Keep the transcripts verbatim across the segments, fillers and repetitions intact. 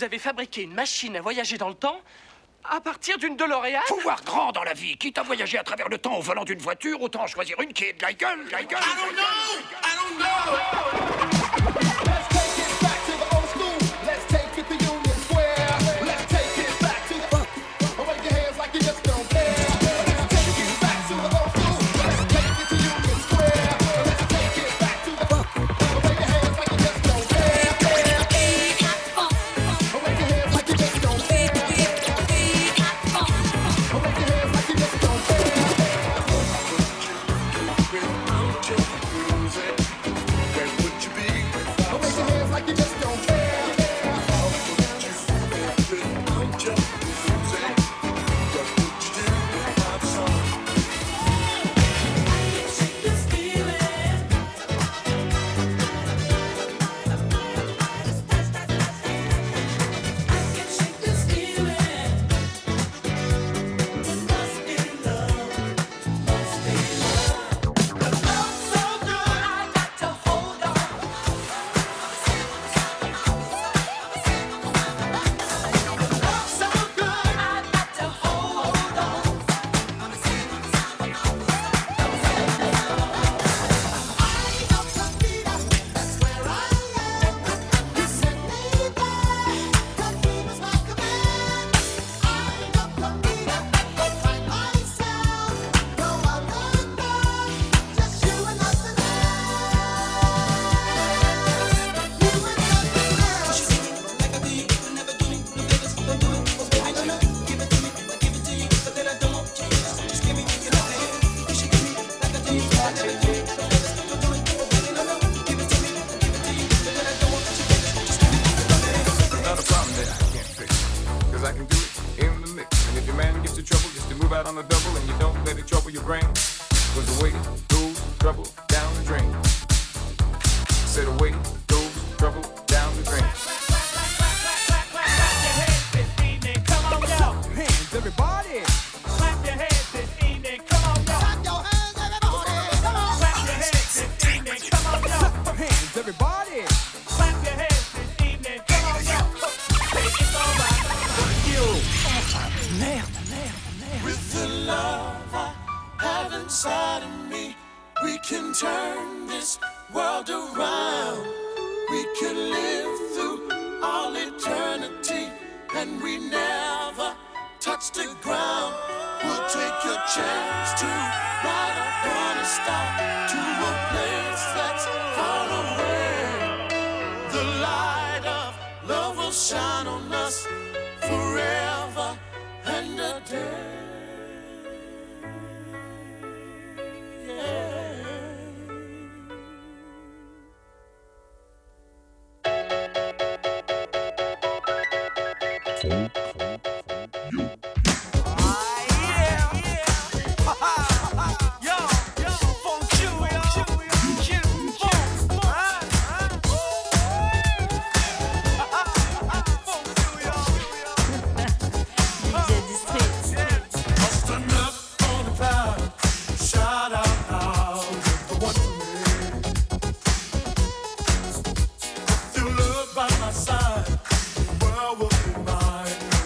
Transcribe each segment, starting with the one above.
vous avez fabriqué une machine à voyager dans le temps à partir d'une DeLorean. Faut voir grand dans la vie. Quitte à voyager à travers le temps au volant d'une voiture, autant choisir une qui est de la gueule, de la gueule. I don't know. I don't know. Side, the world will be mine.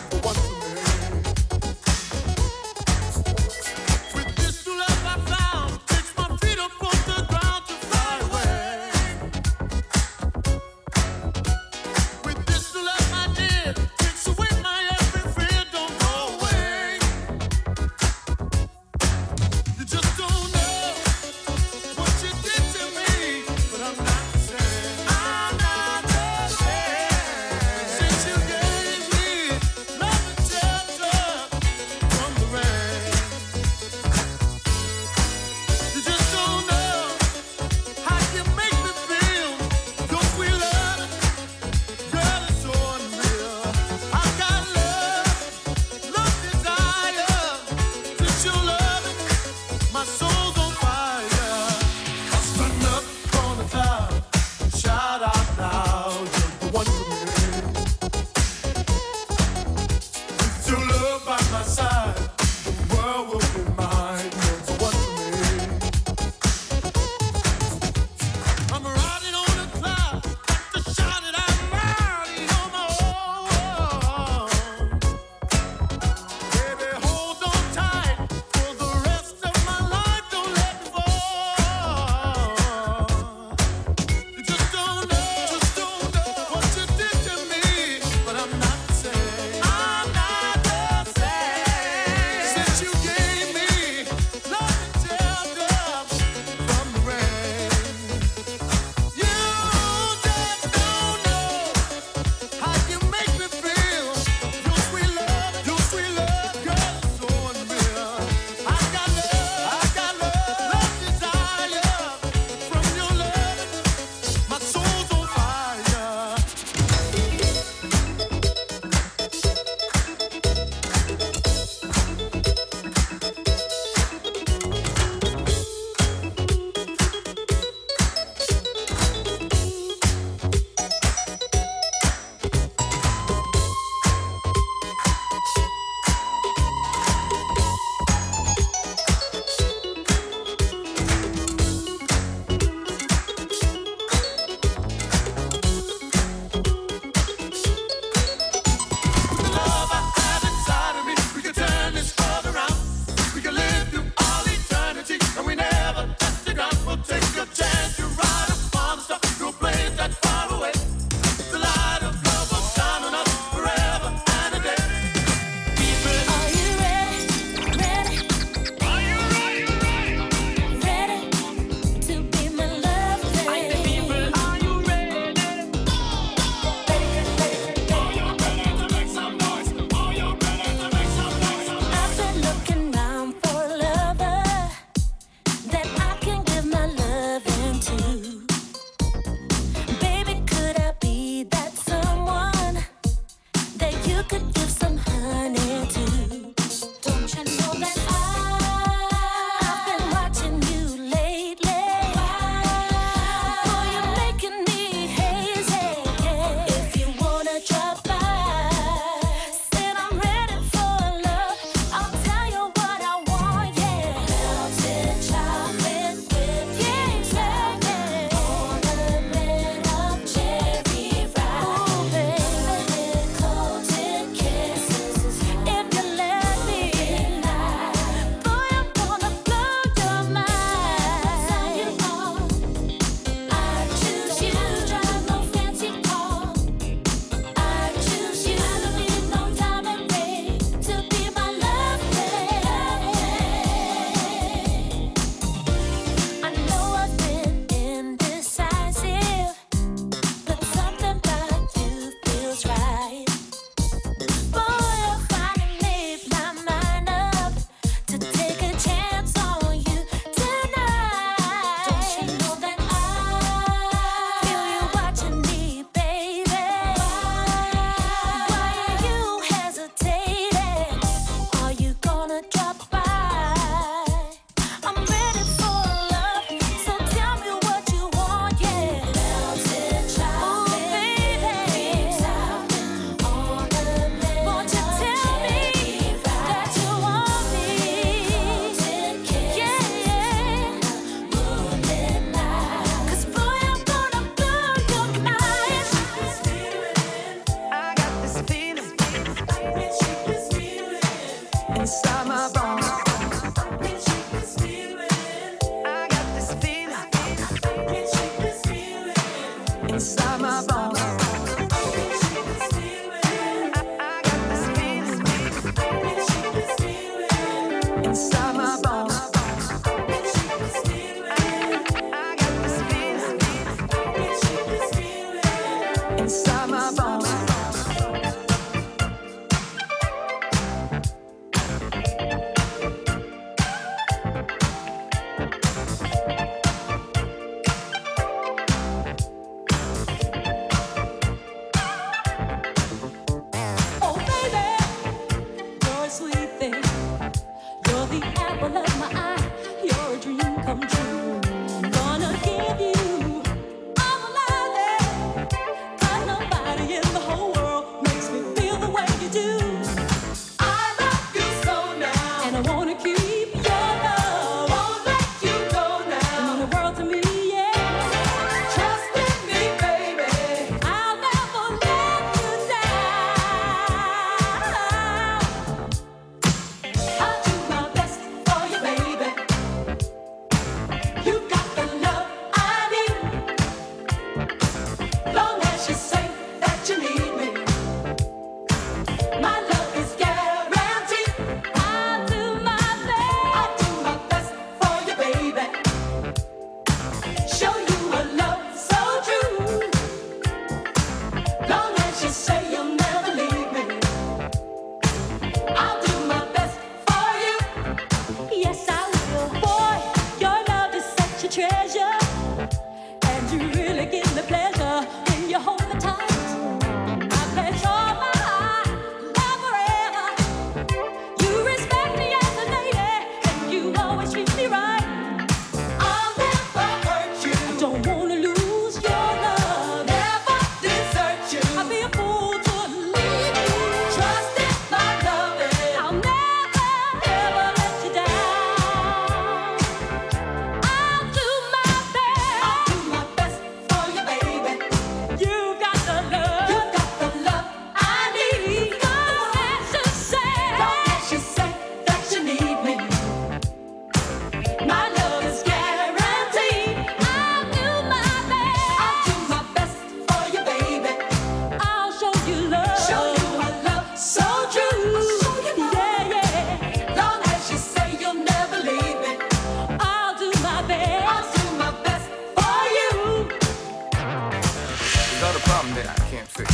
something that I can't fix,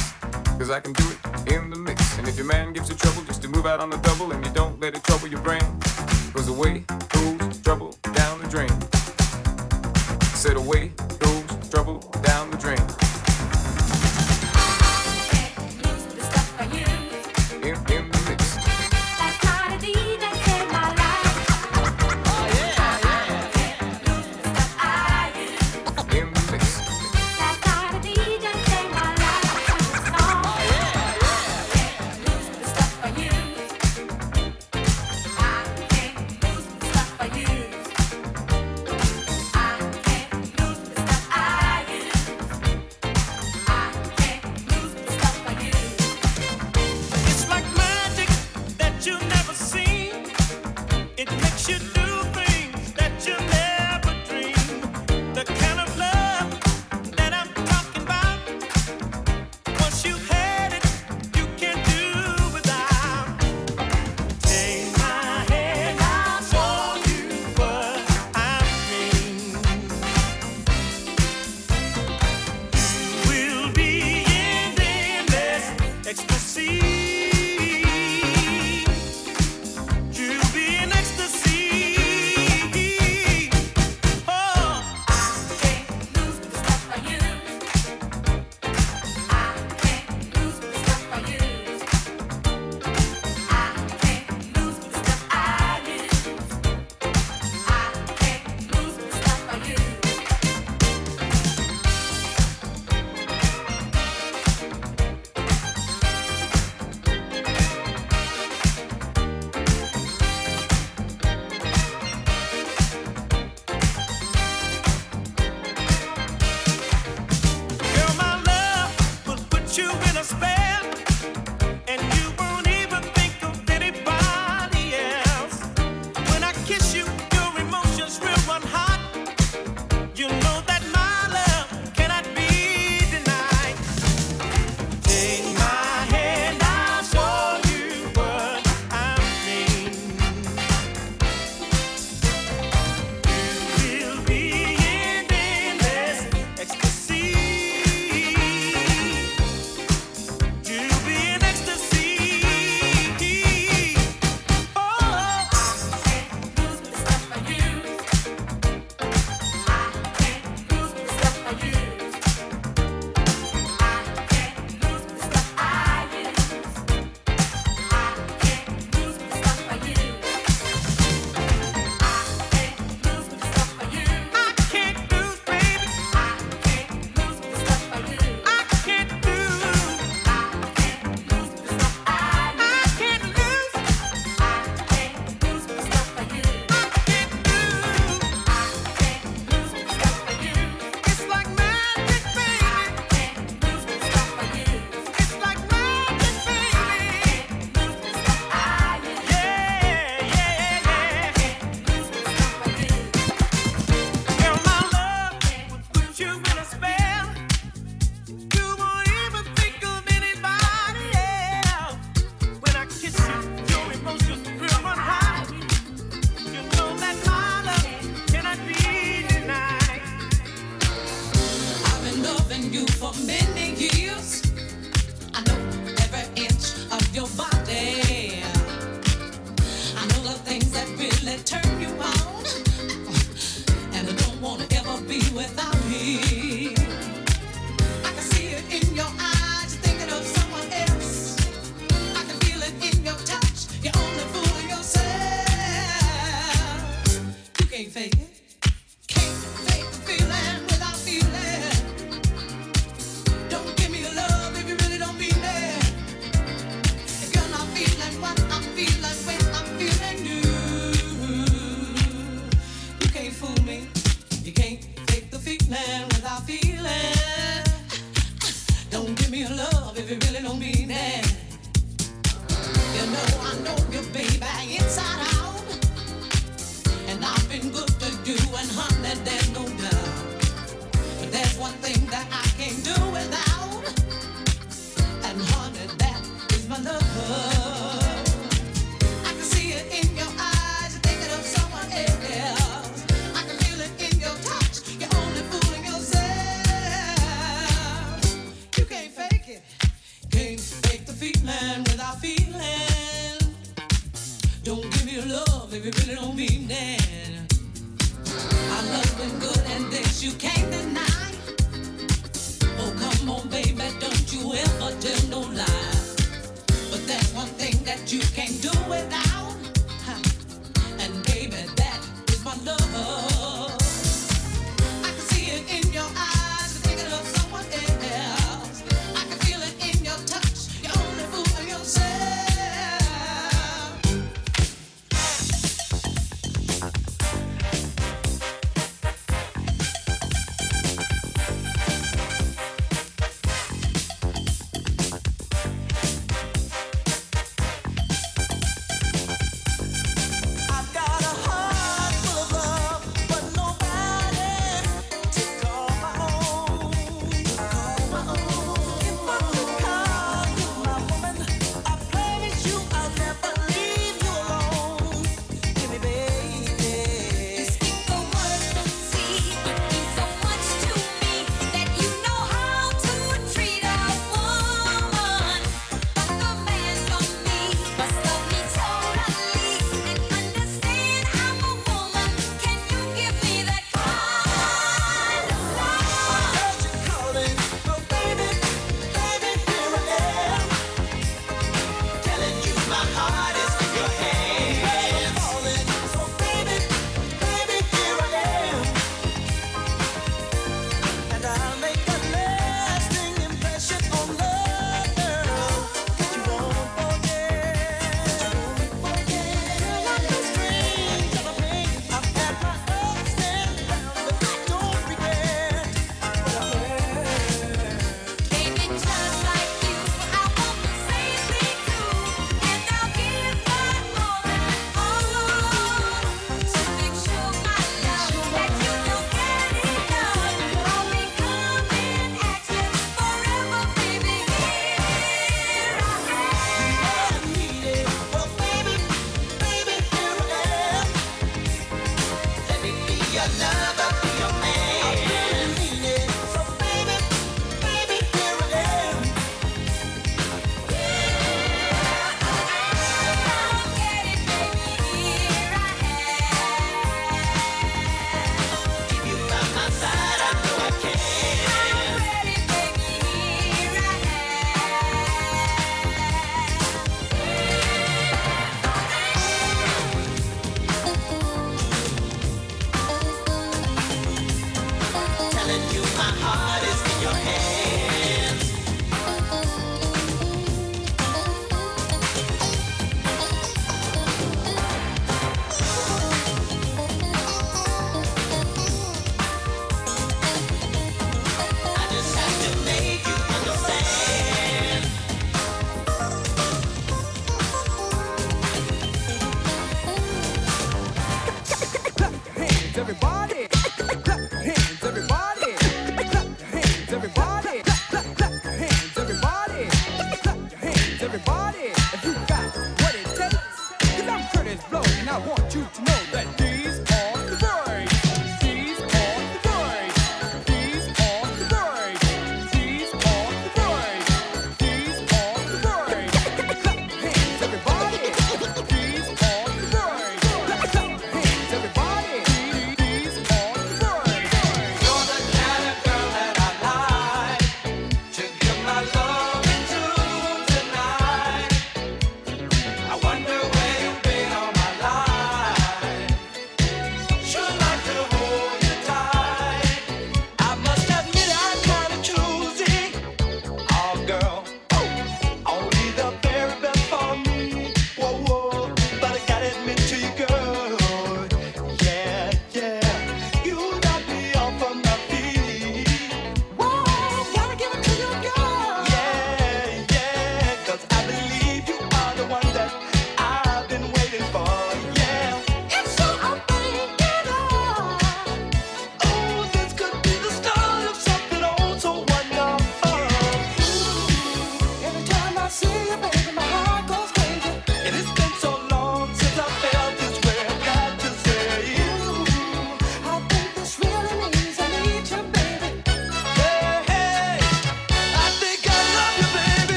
cause I can do it in the mix. And if your man gives you trouble just to move out on the double, and you don't let it trouble your brain, cause away goes trouble down the drain. I said away goes trouble down the drain.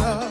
Love.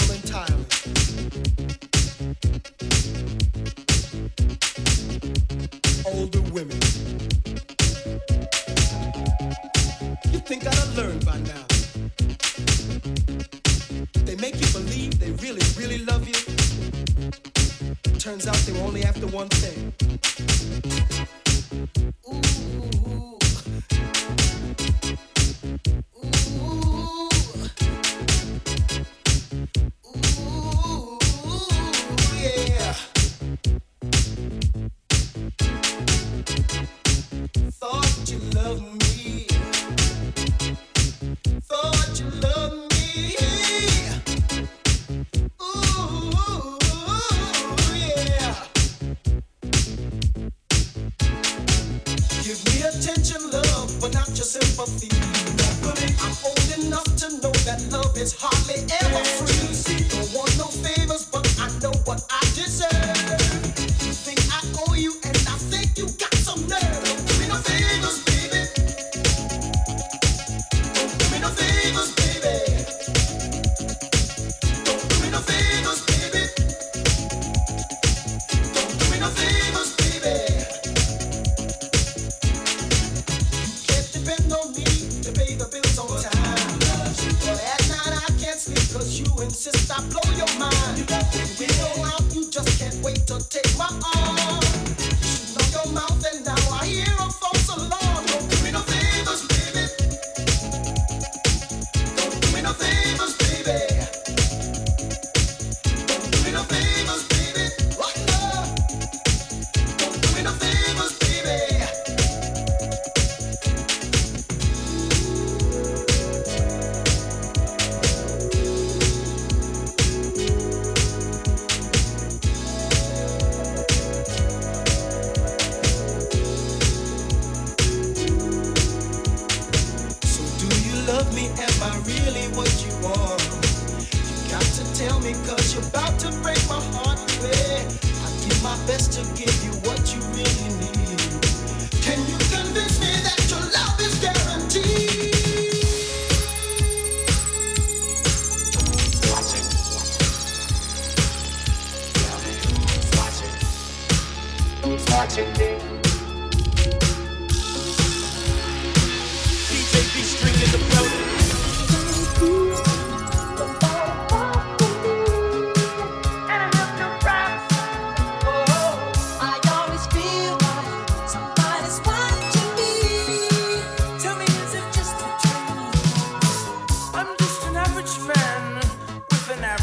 level entirely. Older women. You think I'd have learned by now. They make you believe they really, really love you. Turns out they were only after one thing. Ooh.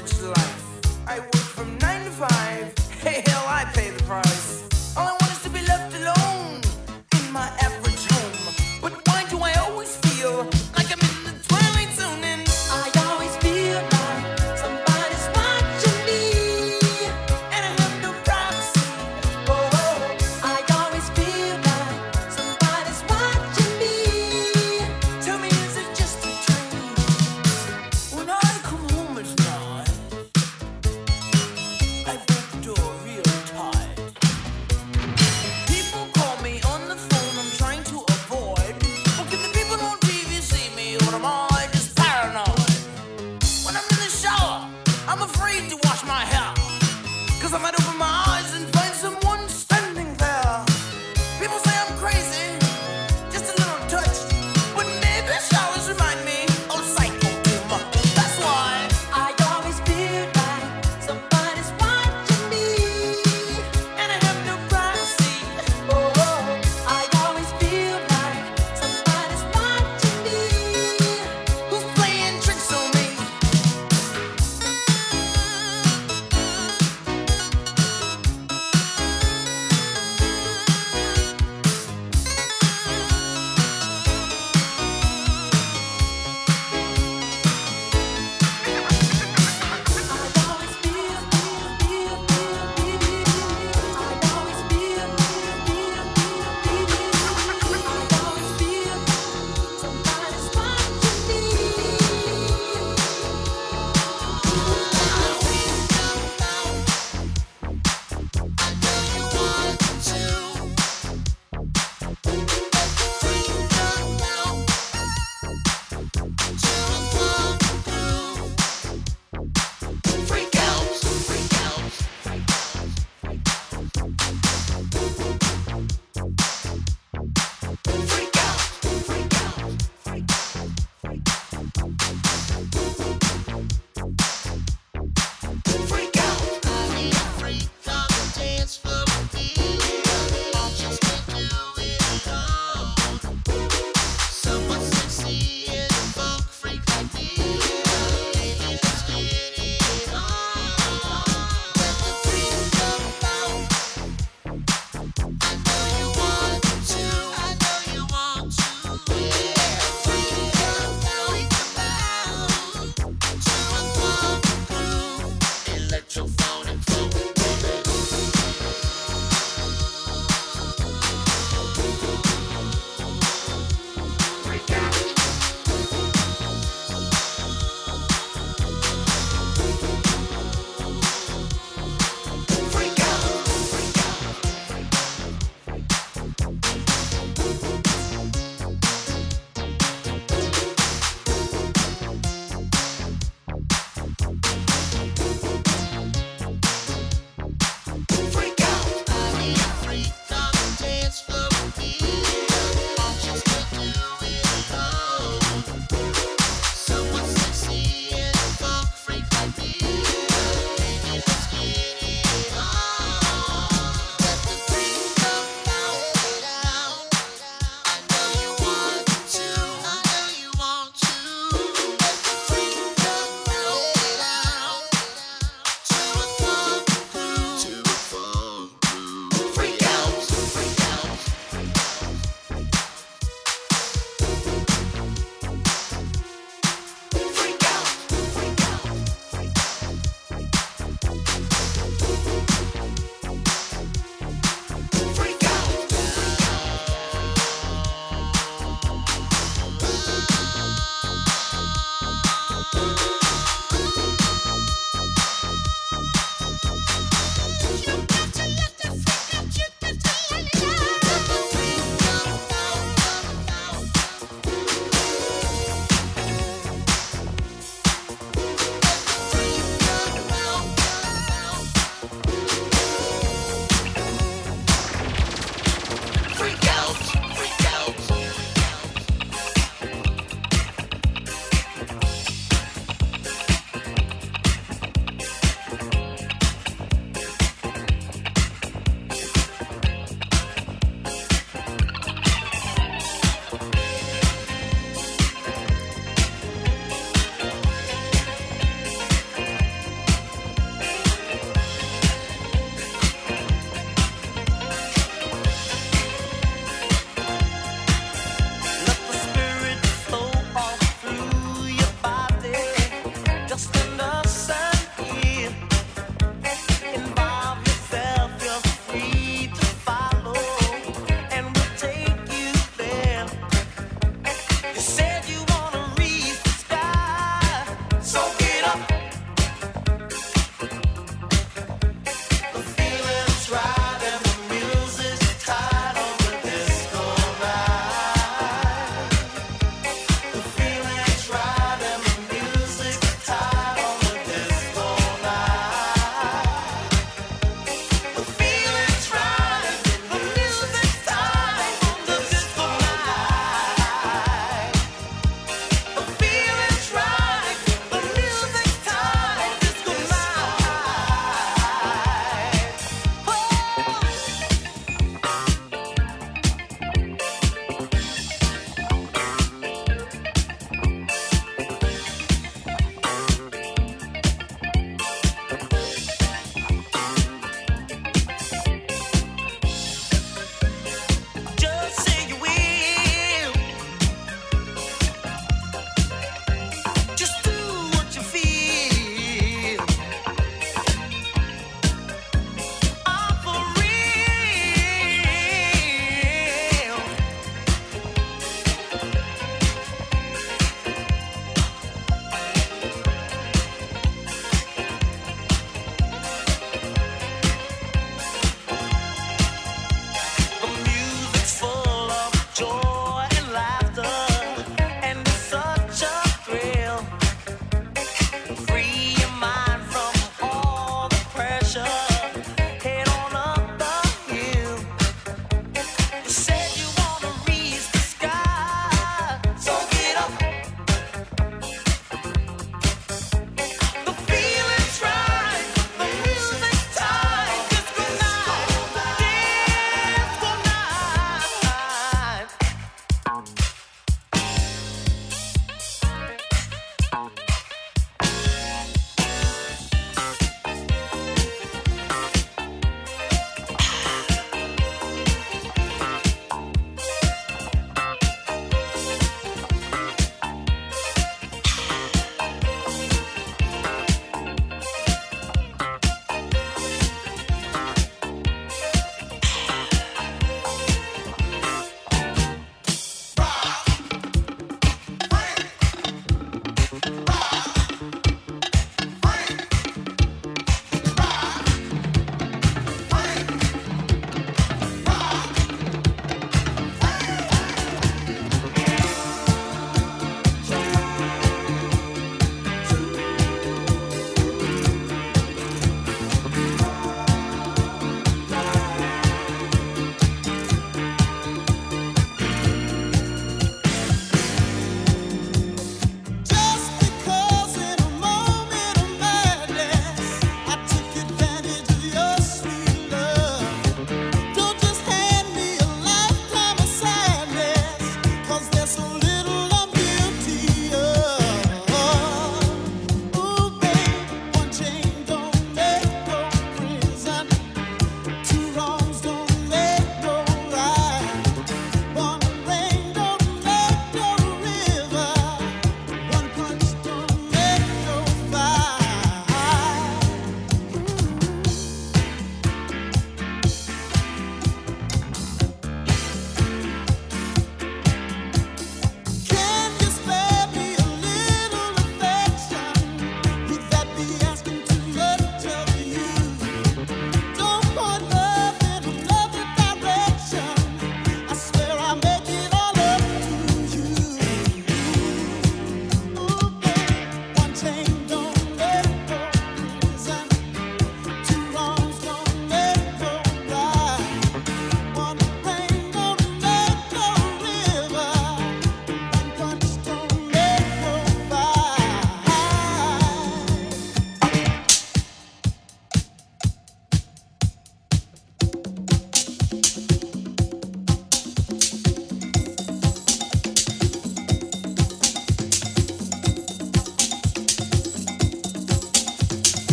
It's like